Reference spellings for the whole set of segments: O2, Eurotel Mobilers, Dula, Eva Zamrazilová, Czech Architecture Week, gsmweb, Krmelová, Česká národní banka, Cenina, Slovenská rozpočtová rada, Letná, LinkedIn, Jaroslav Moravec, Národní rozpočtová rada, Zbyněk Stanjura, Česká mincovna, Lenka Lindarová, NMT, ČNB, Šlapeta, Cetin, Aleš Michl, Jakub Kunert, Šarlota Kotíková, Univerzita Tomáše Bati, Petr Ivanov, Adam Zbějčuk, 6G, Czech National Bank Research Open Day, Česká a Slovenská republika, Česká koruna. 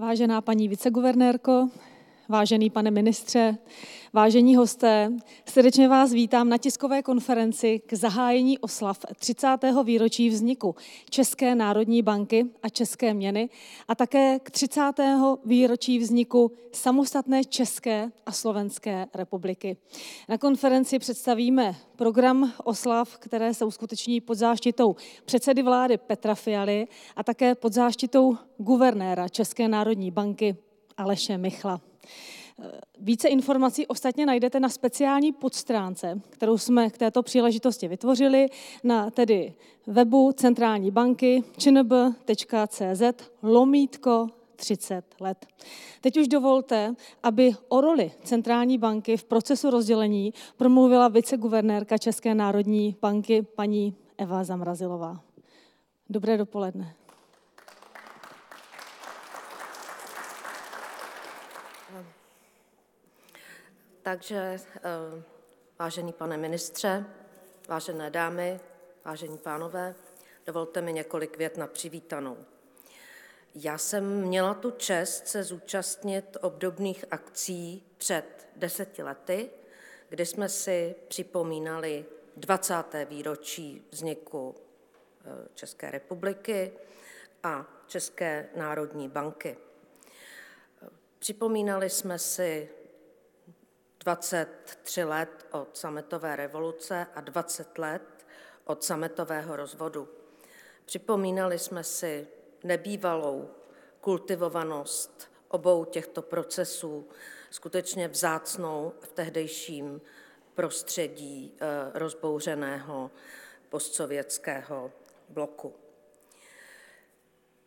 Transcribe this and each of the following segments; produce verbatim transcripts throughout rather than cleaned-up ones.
Vážená paní viceguvernérko, vážený pane ministře, vážení hosté, srdečně vás vítám na tiskové konferenci k zahájení oslav třicátého výročí vzniku České národní banky a české měny a také k třicátému výročí vzniku samostatné České a Slovenské republiky. Na konferenci představíme program oslav, které se uskuteční pod záštitou předsedy vlády Petra Fialy a také pod záštitou guvernéra České národní banky Aleše Michla. Více informací ostatně najdete na speciální podstránce, kterou jsme k této příležitosti vytvořili, na tedy webu Centrální banky čnb.cz lomítko 30 let. Teď už dovolte, aby o roli Centrální banky v procesu rozdělení promluvila viceguvernérka České národní banky paní Eva Zamrazilová. Dobré dopoledne. Takže, vážený pane ministře, vážené dámy, vážení pánové, dovolte mi několik vět na přivítanou. Já jsem měla tu čest se zúčastnit obdobných akcí před deseti lety, kdy jsme si připomínali dvacáté výročí vzniku České republiky a České národní banky. Připomínali jsme si dvacet tři let od sametové revoluce a dvacet let od sametového rozvodu. Připomínali jsme si nebývalou kultivovanost obou těchto procesů, skutečně vzácnou v tehdejším prostředí rozbouřeného postsovětského bloku.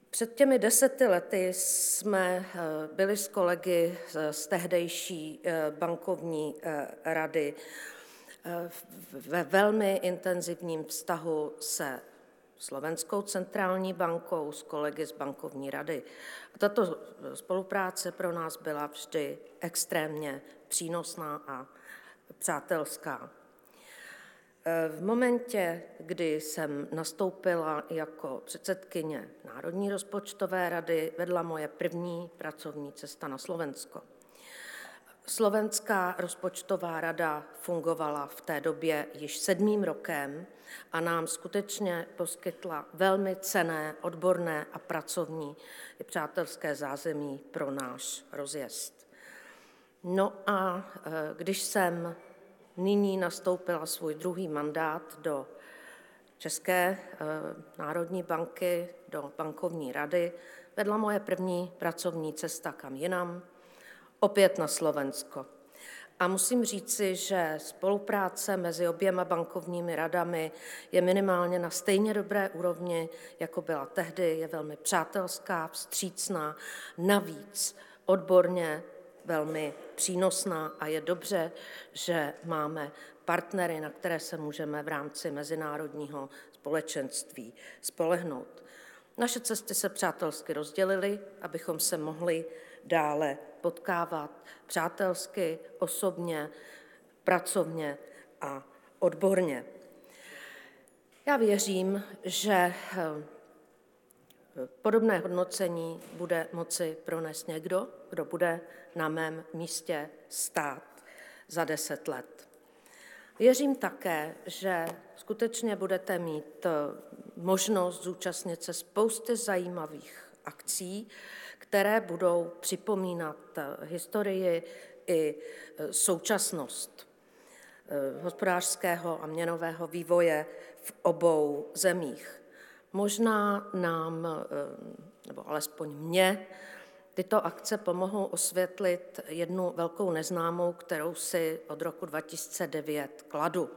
Před těmi deseti lety jsme byli s kolegy z tehdejší bankovní rady ve velmi intenzivním vztahu se Slovenskou centrální bankou, s kolegy z bankovní rady. A tato spolupráce pro nás byla vždy extrémně přínosná a přátelská. V momentě, kdy jsem nastoupila jako předsedkyně Národní rozpočtové rady, vedla moje první pracovní cesta na Slovensko. Slovenská rozpočtová rada fungovala v té době již sedmým rokem a nám skutečně poskytla velmi cenné, odborné a pracovní i přátelské zázemí pro náš rozjezd. No a když jsem nyní nastoupila svůj druhý mandát do České národní banky, do bankovní rady, vedla moje první pracovní cesta kam jinam, opět na Slovensko. A musím říci, že spolupráce mezi oběma bankovními radami je minimálně na stejně dobré úrovni, jako byla tehdy, je velmi přátelská, vstřícná, navíc odborně velmi přínosná a je dobře, že máme partnery, na které se můžeme v rámci mezinárodního společenství spolehnout. Naše cesty se přátelsky rozdělily, abychom se mohli dále potkávat přátelsky, osobně, pracovně a odborně. Já věřím, že podobné hodnocení bude moci pronést někdo, kdo bude na mém místě stát za deset let. Věřím také, že skutečně budete mít možnost zúčastnit se spousty zajímavých akcí, které budou připomínat historii i současnost hospodářského a měnového vývoje v obou zemích. Možná nám, nebo alespoň mně, tyto akce pomohou osvětlit jednu velkou neznámou, kterou si od roku dva tisíce devět kladu.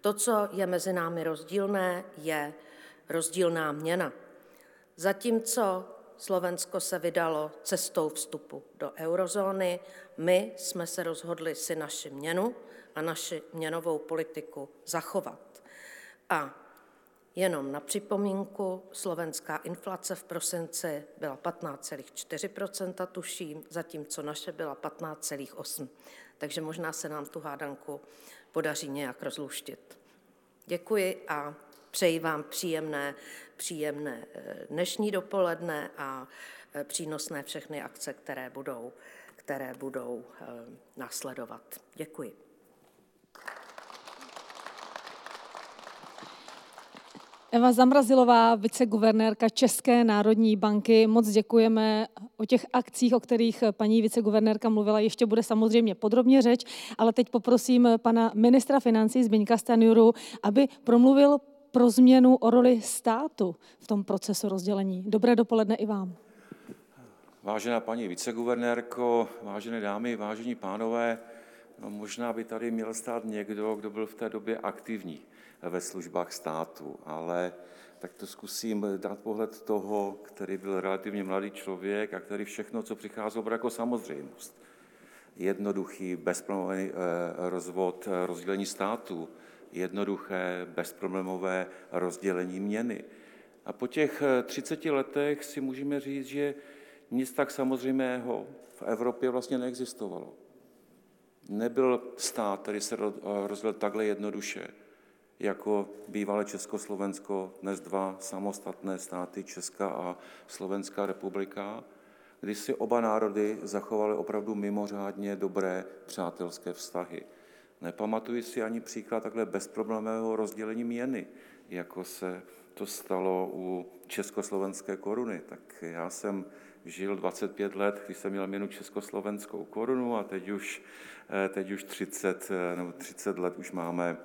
To, co je mezi námi rozdílné, je rozdílná měna. Zatímco Slovensko se vydalo cestou vstupu do eurozóny, my jsme se rozhodli si naši měnu a naši měnovou politiku zachovat. A jenom na připomínku, slovenská inflace v prosinci byla patnáct celá čtyři procenta, tuším, zatímco naše byla patnáct celá osm procenta. Takže možná se nám tu hádanku podaří nějak rozluštit. Děkuji a Přeji vám příjemné, příjemné dnešní dopoledne a přínosné všechny akce, které budou, které budou následovat. Děkuji. Eva Zamrazilová, viceguvernérka České národní banky. Moc děkujeme. O těch akcích, o kterých paní viceguvernérka mluvila, ještě bude samozřejmě podrobně řeč, ale teď poprosím pana ministra financí Zbyňka Stanjuru, aby promluvil pro změnu o roli státu v tom procesu rozdělení. Dobré dopoledne i vám. Vážená paní viceguvernérko, vážené dámy, vážení pánové, no možná by tady měl stát někdo, kdo byl v té době aktivní ve službách státu, ale tak to zkusím dát pohled toho, který byl relativně mladý člověk a který všechno, co přicházelo, jako samozřejmost. Jednoduchý, bezproblémový rozvod, rozdělení státu, jednoduché, bezproblémové rozdělení měny. A po těch třiceti letech si můžeme říct, že nic tak samozřejmého v Evropě vlastně neexistovalo. Nebyl stát, který se rozdělil takhle jednoduše, jako bývalé Československo, dnes dva samostatné státy, Česká a Slovenská republika, kdy si oba národy zachovaly opravdu mimořádně dobré přátelské vztahy. Nepamatuji si ani příklad takhle bezproblémového rozdělení měny, jako se to stalo u Československé koruny. Tak já jsem žil dvacet pět let, když jsem měl měnu Československou korunu a teď už, teď už třicet, nebo třicet let už máme,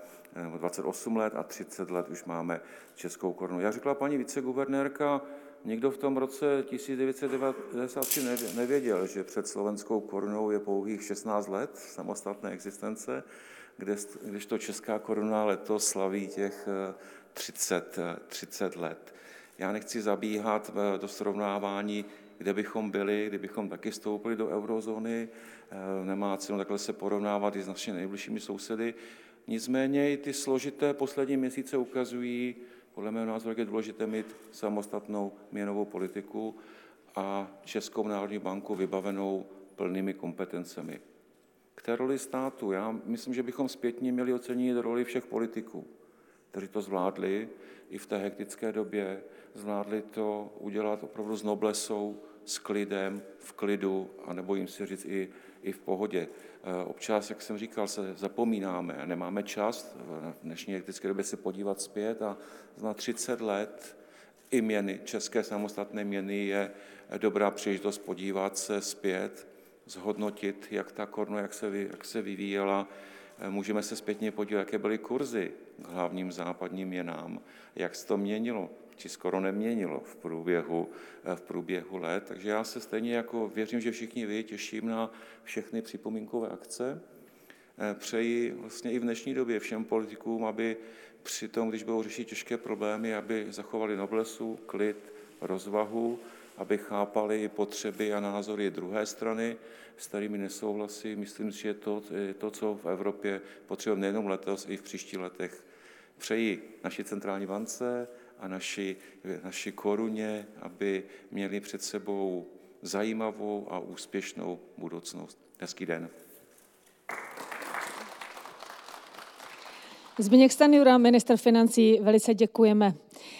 nebo dvacet osm let a třicet let už máme Českou korunu. Jak řekla paní viceguvernérka, nikdo v tom roce devatenáct devadesát tři nevěděl, že před Slovenskou korunou je pouhých šestnáct let samostatné existence, kdežto Česká koruna letos slaví těch třicet let. Já nechci zabíhat do srovnávání, kde bychom byli, kdybychom taky vstoupili do eurozóny, nemá cenu takhle se porovnávat i s našimi nejbližšími sousedy. Nicméně i ty složité poslední měsíce ukazují, podle mého názoru je důležité mít samostatnou měnovou politiku a Českou národní banku vybavenou plnými kompetencemi. K té roli státu, já myslím, že bychom zpětně měli ocenit roli všech politiků, kteří to zvládli i v té hektické době, zvládli to udělat opravdu s noblesou, s klidem, v klidu, a nebojím si říct i, i v pohodě. Občas, jak jsem říkal, se zapomínáme a nemáme čas v dnešní hektické době se podívat zpět a za třicet let i měny, české samostatné měny je dobrá příležitost podívat se zpět, zhodnotit, jak ta koruna, jak se, jak se vyvíjela. Můžeme se zpětně podívat, jaké byly kurzy k hlavním západním měnám, jak se to měnilo, či skoro neměnilo v průběhu, v průběhu let. Takže já se stejně jako věřím, že všichni vy, těším na všechny připomínkové akce. Přeji vlastně i v dnešní době všem politikům, aby při tom, když budou řešit těžké problémy, aby zachovali noblesu, klid, rozvahu, aby chápali potřeby a názory druhé strany, s kterými nesouhlasí. Myslím, že je to, je to, co v Evropě potřebujeme nejenom letos, i v příštích letech. Přeji naší centrální bance a naši, naši koruně, aby měli před sebou zajímavou a úspěšnou budoucnost. Hezký den. Zbyněk Stanjura, ministr financí, velice děkujeme.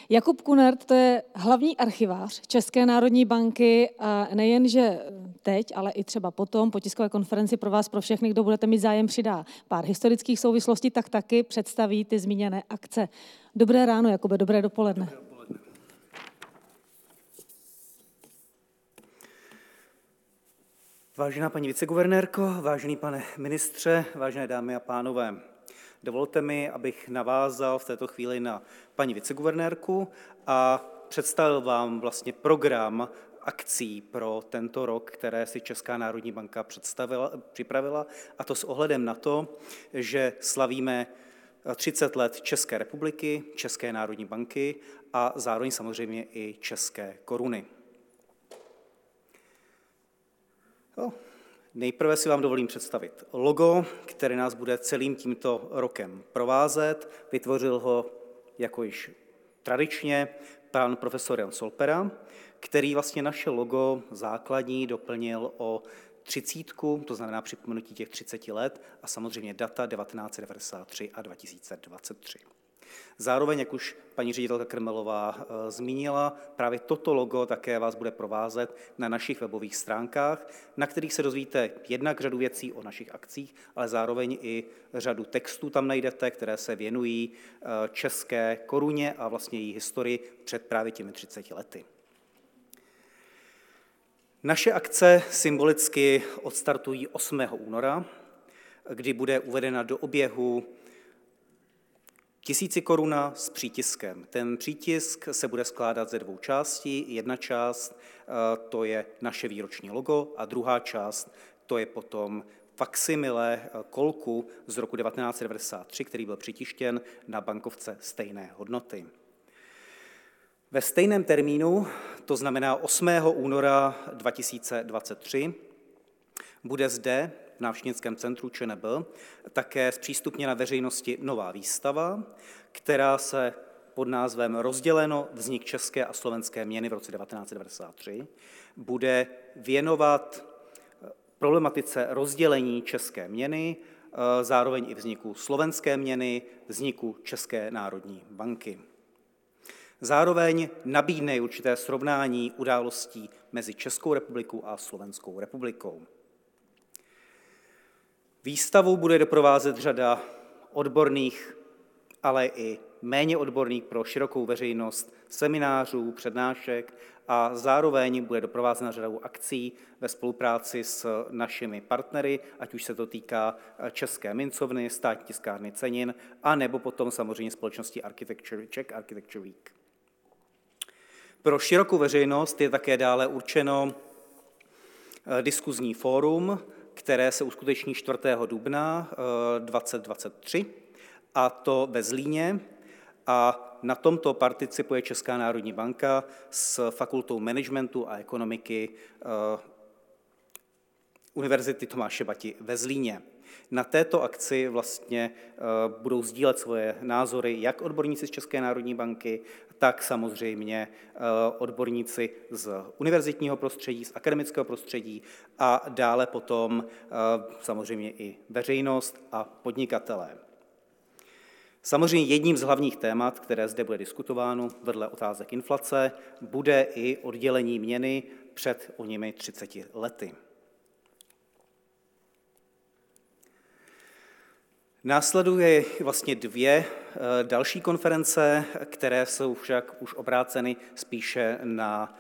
Jakub Kunert, to je hlavní archivář České národní banky a nejenže teď, ale i třeba potom po tiskové konferenci pro vás, pro všechny, kdo budete mít zájem, přidá pár historických souvislostí, tak taky představí ty zmíněné akce. Dobré ráno, Jakube, dobré dopoledne. Dobré dopoledne. Vážená paní viceguvernérko, vážený pane ministře, vážené dámy a pánové. Dovolte mi, abych navázal v této chvíli na paní viceguvernérku a představil vám vlastně program akcí pro tento rok, které si Česká národní banka představila, připravila, a to s ohledem na to, že slavíme třicet let České republiky, České národní banky a zároveň samozřejmě i České koruny. Jo. Nejprve si vám dovolím představit logo, které nás bude celým tímto rokem provázet. Vytvořil ho, jako již tradičně, pan profesor Jan Solpera, který vlastně naše logo základní doplnil o třicítku, to znamená připomenutí těch třiceti let a samozřejmě data devatenáct devadesát tři a dva tisíce dvacet tři. Zároveň, jak už paní ředitelka Krmelová zmínila, právě toto logo také vás bude provázet na našich webových stránkách, na kterých se dozvíte jednak řadu věcí o našich akcích, ale zároveň i řadu textů tam najdete, které se věnují české koruně a vlastně její historii před právě těmi třiceti lety. Naše akce symbolicky odstartují osmého února, kdy bude uvedena do oběhu tisícikoruna s přítiskem. Ten přítisk se bude skládat ze dvou částí. Jedna část to je naše výroční logo a druhá část to je potom faksimile kolku z roku devatenáct set devadesát tři, který byl přitištěn na bankovce stejné hodnoty. Ve stejném termínu, to znamená osmého února dva tisíce dvacet tři, bude zde v návštěvnickém centru ČNB také zpřístupněna veřejnosti nová výstava, která se pod názvem Rozděleno vznik české a slovenské měny v roce devatenáct set devadesát tři bude věnovat problematice rozdělení české měny, zároveň i vzniku slovenské měny, vzniku České národní banky. Zároveň nabídne určité srovnání událostí mezi Českou republikou a Slovenskou republikou. Výstavu bude doprovázet řada odborných, ale i méně odborných pro širokou veřejnost seminářů, přednášek a zároveň bude doprovázena řadou akcí ve spolupráci s našimi partnery, ať už se to týká České mincovny, státní tiskárny Cenin a nebo potom samozřejmě společnosti Architecture, Czech Architecture Week. Pro širokou veřejnost je také dále určeno diskuzní fórum, které se uskuteční čtvrtého dubna dva tisíce dvacet tři, a to ve Zlíně. A na tomto participuje Česká národní banka s Fakultou managementu a ekonomiky Univerzity Tomáše Bati ve Zlíně. Na této akci vlastně budou sdílet svoje názory jak odborníci z České národní banky, tak samozřejmě odborníci z univerzitního prostředí, z akademického prostředí a dále potom samozřejmě i veřejnost a podnikatelé. Samozřejmě jedním z hlavních témat, které zde bude diskutováno vedle otázek inflace, bude i oddělení měny před oněmi třiceti lety. Následuje vlastně dvě další konference, které jsou však už obráceny spíše na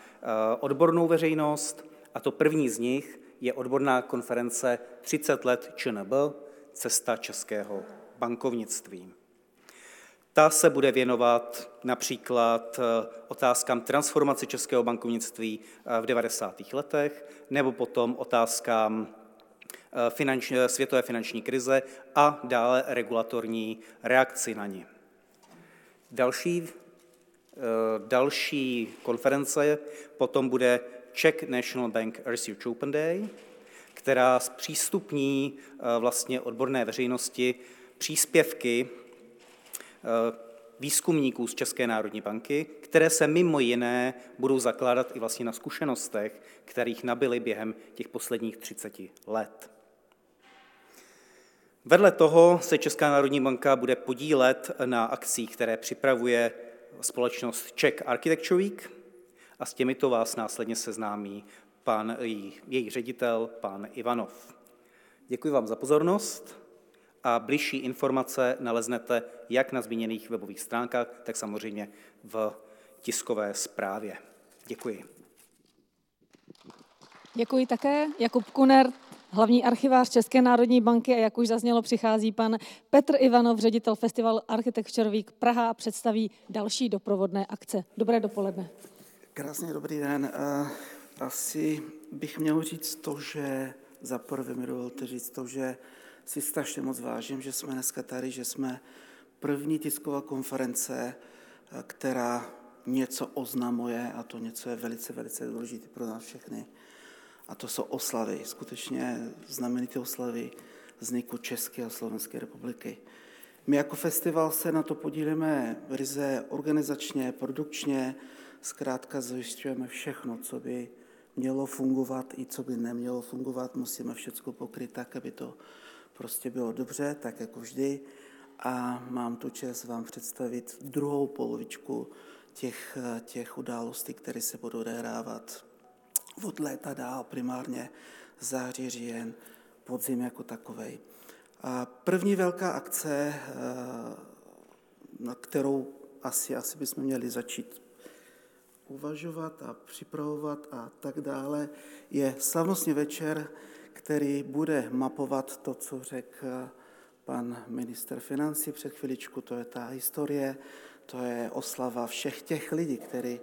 odbornou veřejnost, a to první z nich je odborná konference třicet let ČNB – cesta českého bankovnictví. Ta se bude věnovat například otázkám transformace českého bankovnictví v devadesátých letech nebo potom otázkám finanční, světové finanční krize a dále regulatorní reakci na ni. Další, další konference potom bude Czech National Bank Research Open Day, která zpřístupní vlastně odborné veřejnosti příspěvky výzkumníků z České národní banky, které se mimo jiné budou zakládat i vlastně na zkušenostech, kterých nabyli během těch posledních třiceti let. Vedle toho se Česká národní banka bude podílet na akcích, které připravuje společnost Czech Architecture Week, a s těmito vás následně seznámí pan, její ředitel, pan Ivanov. Děkuji vám za pozornost. A bližší informace naleznete jak na zmíněných webových stránkách, tak samozřejmě v tiskové zprávě. Děkuji. Děkuji také. Jakub Kunert, hlavní archivář České národní banky, a jak už zaznělo, přichází pan Petr Ivanov, ředitel festivalu Architecture Week Praha, a představí další doprovodné akce. Dobré dopoledne. Krásně dobrý den. Asi bych měl říct to, že za prvé mi dovolte říct to, že si strašně moc vážím, že jsme dneska tady, že jsme první tisková konference, která něco oznamuje, a to něco je velice, velice důležité pro nás všechny. A to jsou oslavy, skutečně znamenité oslavy vzniku České a Slovenské republiky. My jako festival se na to podílíme ryze organizačně, produkčně, zkrátka zajišťujeme všechno, co by mělo fungovat i co by nemělo fungovat, musíme všechno pokryt tak, aby to prostě bylo dobře, tak jako vždy. a mám tu čest vám představit druhou polovičku těch, těch událostí, které se budou odehrávat od léta dál, primárně září, říjen, podzim jako takovej. A první velká akce, na kterou asi, asi bychom měli začít uvažovat a připravovat a tak dále, je slavnostní večer, který bude mapovat to, co řekl pan minister financí před chviličku, to je ta historie, to je oslava všech těch lidí, kteří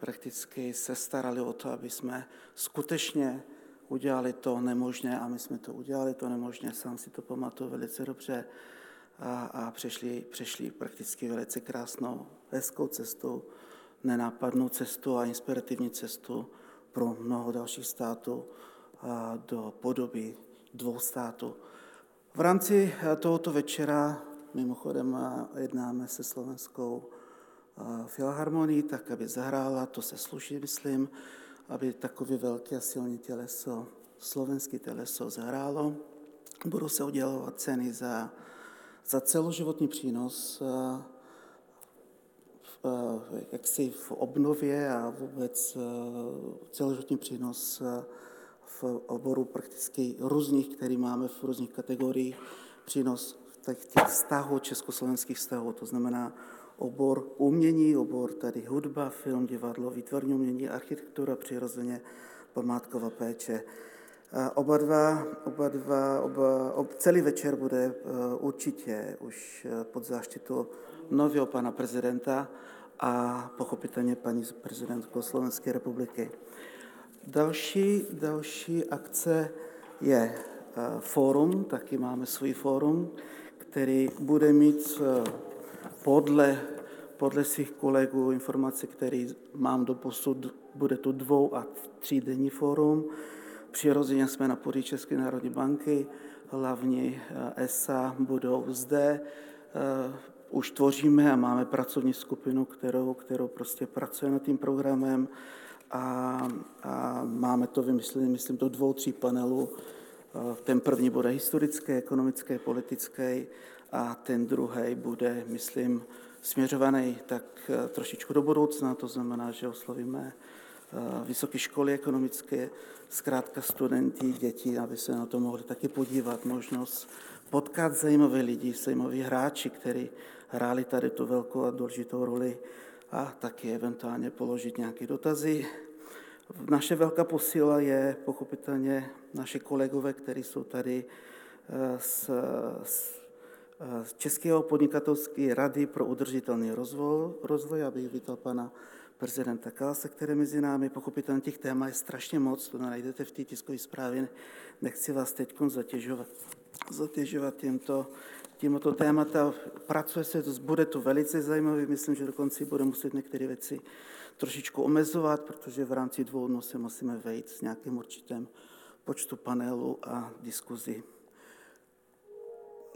prakticky se starali o to, aby jsme skutečně udělali to nemožné, a my jsme to udělali to nemožné, sám si to pamatuju velice dobře, a, a přešli, přešli prakticky velice krásnou, hezkou cestou, nenápadnou cestu a inspirativní cestu pro mnoho dalších států a do podoby dvou států. V rámci tohoto večera mimochodem jednáme se Slovenskou filharmonií, tak aby zahrála, to se sluší, myslím, aby takové velké a silné těleso, slovenské těleso zahrálo. Budou se udělovat ceny za, za celoživotní přínos jaksi v obnově a vůbec celoživotní přínos v oboru prakticky různých, který máme v různých kategoriích, přínos těch, těch vztahů, československých vztahů, to znamená obor umění, obor tady hudba, film, divadlo, výtvarné umění, architektura, přirozeně památková péče. Oba dva, oba dva, oba, ob, celý večer bude určitě už pod záštitou nového pana prezidenta a pochopitelně paní prezidentkou Slovenské republiky. Další, další akce je uh, fórum, taky máme svůj fórum, který bude mít uh, podle, podle svých kolegů informace, které mám do posud, bude to dvou a třídenní fórum. Přirozeně jsme na půdě České národní banky, hlavní uh, E S A budou zde. Uh, už tvoříme a máme pracovní skupinu, kterou, kterou prostě pracuje nad tím programem. A, a máme to vymyslené, myslím, do dvou, tří panelů. Ten první bude historické, ekonomické, politické a ten druhý bude, myslím, směřovaný tak trošičku do budoucna, to znamená, že oslovíme vysoké školy ekonomické, zkrátka studenti, děti, aby se na to mohli taky podívat, možnost potkat zajímavé lidi, zajímaví hráči, kteří hráli tady tu velkou a důležitou roli, a taky eventuálně položit nějaké dotazy. Naše velká posila je pochopitelně naši kolegové, kteří jsou tady z, z, z Českého podnikatelské rady pro udržitelný rozvoj, rozvoj, abych vítal pana prezidenta Kalase, který mezi námi, pochopitelně těch témat je strašně moc, to najdete v té tiskové zprávě, nechci vás teď zatěžovat, zatěžovat tímto, tímto témata. Pracuje se, bude to velice zajímavé, myslím, že dokonce bude muset některé věci trošičku omezovat, protože v rámci dvou dnů se musíme vejít s nějakým určitým počtu panelů a diskuzí.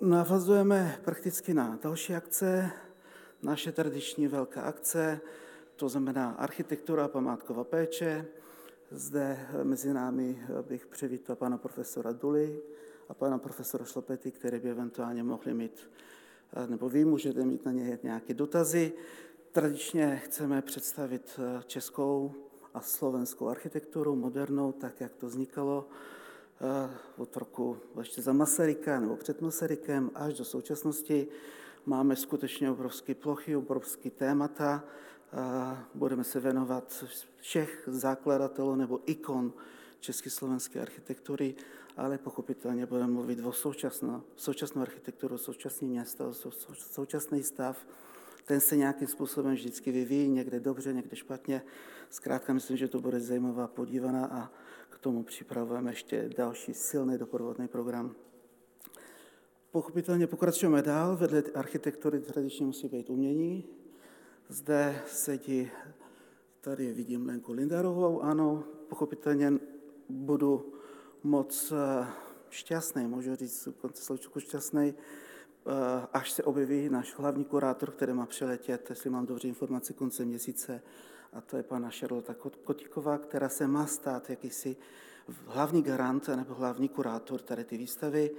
Navazujeme prakticky na další akce, naše tradiční velká akce, to znamená architektura a památková péče. Zde mezi námi bych přivítal pana profesora Duly a pana profesora Šlopety, který by eventuálně mohli mít, nebo vy můžete mít na ně nějaké dotazy. Tradičně chceme představit českou a slovenskou architekturu, modernou, tak jak to vznikalo od roku ještě za Masaryka nebo před Masarykem až do současnosti. Máme skutečně obrovské plochy, obrovské témata. Budeme se věnovat všech zakladatelů nebo ikon československé architektury, ale pochopitelně budeme mluvit o současnou, současnou architekturu, současné města, sou, sou, současný stav. Ten se nějakým způsobem vždycky vyvíjí, někde dobře, někde špatně. Zkrátka myslím, že to bude zajímavá podívaná a k tomu připravujeme ještě další silný doprovodný program. Pochopitelně pokračujeme dál, vedle architektury tradičně musí být umění. Zde sedí, tady vidím Lenku Lindarovou, ano, pochopitelně budu moc šťastný, můžu říct konce sločku šťastný, až se objeví náš hlavní kurátor, který má přiletět, jestli mám dobře informace, koncem měsíce, a to je pana Šarlota Kotíková, která se má stát jakýsi hlavní garant nebo hlavní kurátor tady ty výstavy.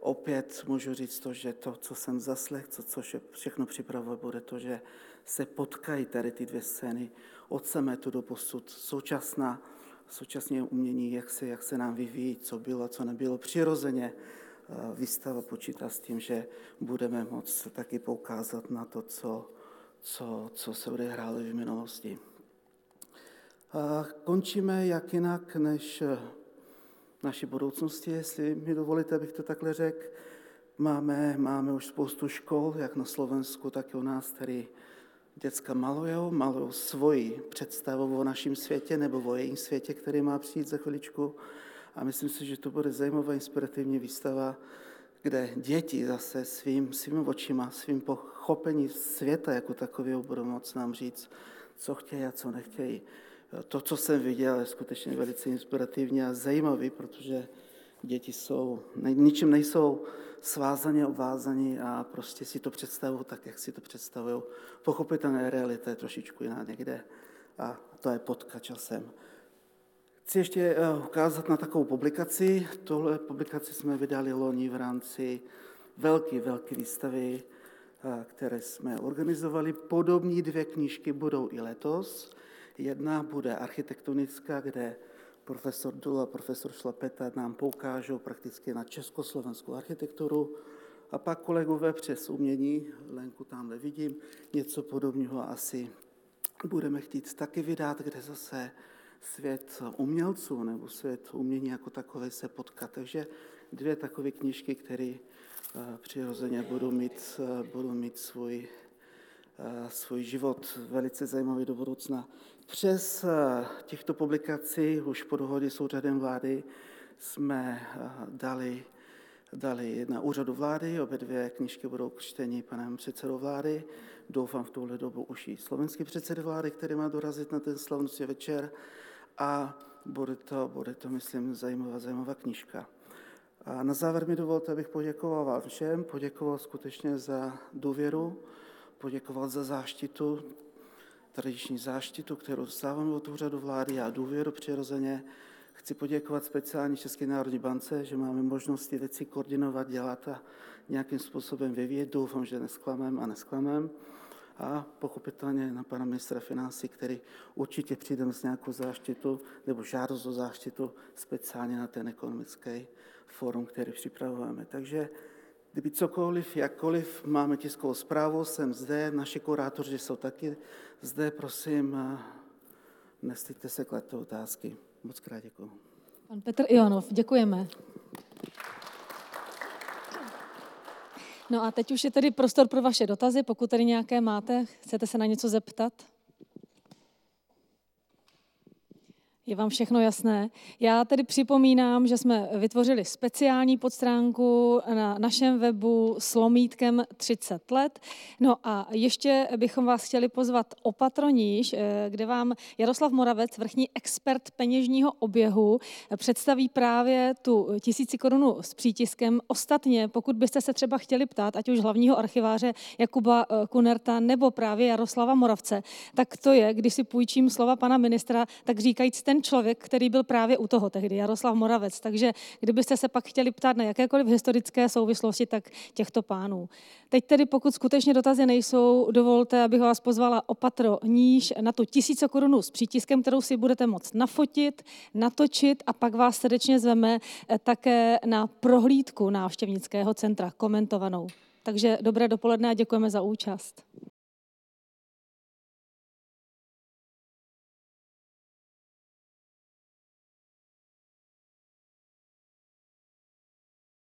Opět můžu říct to, že to, co jsem zaslech, co, co všechno připravuje, bude to, že se potkají tady ty dvě scény od sametu do posud. Současná, současně umění, jak se, jak se nám vyvíjí, co bylo a co nebylo. Přirozeně výstava počítá s tím, že budeme moct taky poukázat na to, co, co, co se odehrálo v minulosti. A končíme jak jinak než naší budoucnosti, jestli mi dovolíte, abych to takhle řekl. Máme, máme už spoustu škol, jak na Slovensku, tak i u nás, který děcka malujou, malujou svoji představu o našem světě nebo o jejím světě, který má přijít za chviličku. A myslím si, že to bude zajímavá inspirativní výstava, kde děti zase svým, svým očima, svým pochopením světa jako takového budou moct nám říct, co chtějí a co nechtějí. To, co jsem viděl, je skutečně velice inspirativní a zajímavý, protože děti jsou, ničím nejsou svázaní, obvázaní a prostě si to představují tak, jak si to představují. Pochopitelně realita je trošičku jiná někde a to je potká časem. Chci ještě ukázat na takovou publikaci. Tohle publikaci jsme vydali loni v rámci velké, velké výstavy, které jsme organizovali. Podobné dvě knížky budou i letos. Jedna bude architektonická, kde profesor Dula a profesor Šlapeta nám poukážou prakticky na československou architekturu a pak kolegové přes umění, Lenku tamhle vidím, něco podobného asi budeme chtít taky vydat, kde zase svět umělců nebo svět umění jako takové se potká. Takže dvě takové knížky, které přirozeně budou mít, budou mít svůj svůj život velice zajímavý do budoucna. Přes těchto publikací už po dohodě s úřadem vlády jsme dali, dali na úřadu vlády, obě dvě knížky budou k čtení panem předsedou vlády. Doufám v tuhle dobu už i slovenský předseda vlády, který má dorazit na ten slavnostní večer a bude to, bude to myslím, zajímavá, zajímavá knížka. A na závěr mi dovolte, abych poděkoval vám všem, poděkoval skutečně za důvěru, poděkoval za záštitu, tradiční záštitu, kterou dostáváme od úřadu vlády a důvěru přirozeně. Chci poděkovat speciálně České národní bance, že máme možnost ty věci koordinovat, dělat a nějakým způsobem vyvíjet. Doufám, že nesklamem a nesklamem. A pochopitelně na pana ministra financí, který určitě přijde s nějakou záštitu nebo žádost o záštitu speciálně na ten ekonomický fórum, který připravujeme. Takže kdyby cokoliv, jakkoliv, máme tiskovou zprávu, jsem zde, naši kurátoři jsou taky zde, prosím, nestýďte se kladte otázky. Moc krát děkuji. Pan Petr Ivanov, děkujeme. No a teď už je tady prostor pro vaše dotazy, pokud tady nějaké máte, chcete se na něco zeptat? Je vám všechno jasné. Já tedy připomínám, že jsme vytvořili speciální podstránku na našem webu s lomítkem třicet let. No a ještě bychom vás chtěli pozvat opatroníž, kde vám Jaroslav Moravec, vrchní expert peněžního oběhu, představí právě tu tisíci korunu s přítiskem. Ostatně, pokud byste se třeba chtěli ptát, ať už hlavního archiváře Jakuba Kunerta nebo právě Jaroslava Moravce, tak to je, když si půjčím slova pana ministra, tak říkajíc ten člověk, který byl právě u toho tehdy, Jaroslav Moravec. Takže kdybyste se pak chtěli ptát na jakékoliv historické souvislosti, tak těchto pánů. Teď tedy, pokud skutečně dotazy nejsou, dovolte, abych vás pozvala opatro níž na tu tisícokorunu s přítiskem, kterou si budete moct nafotit, natočit a pak vás srdečně zveme také na prohlídku návštěvnického centra komentovanou. Takže dobré dopoledne a děkujeme za účast.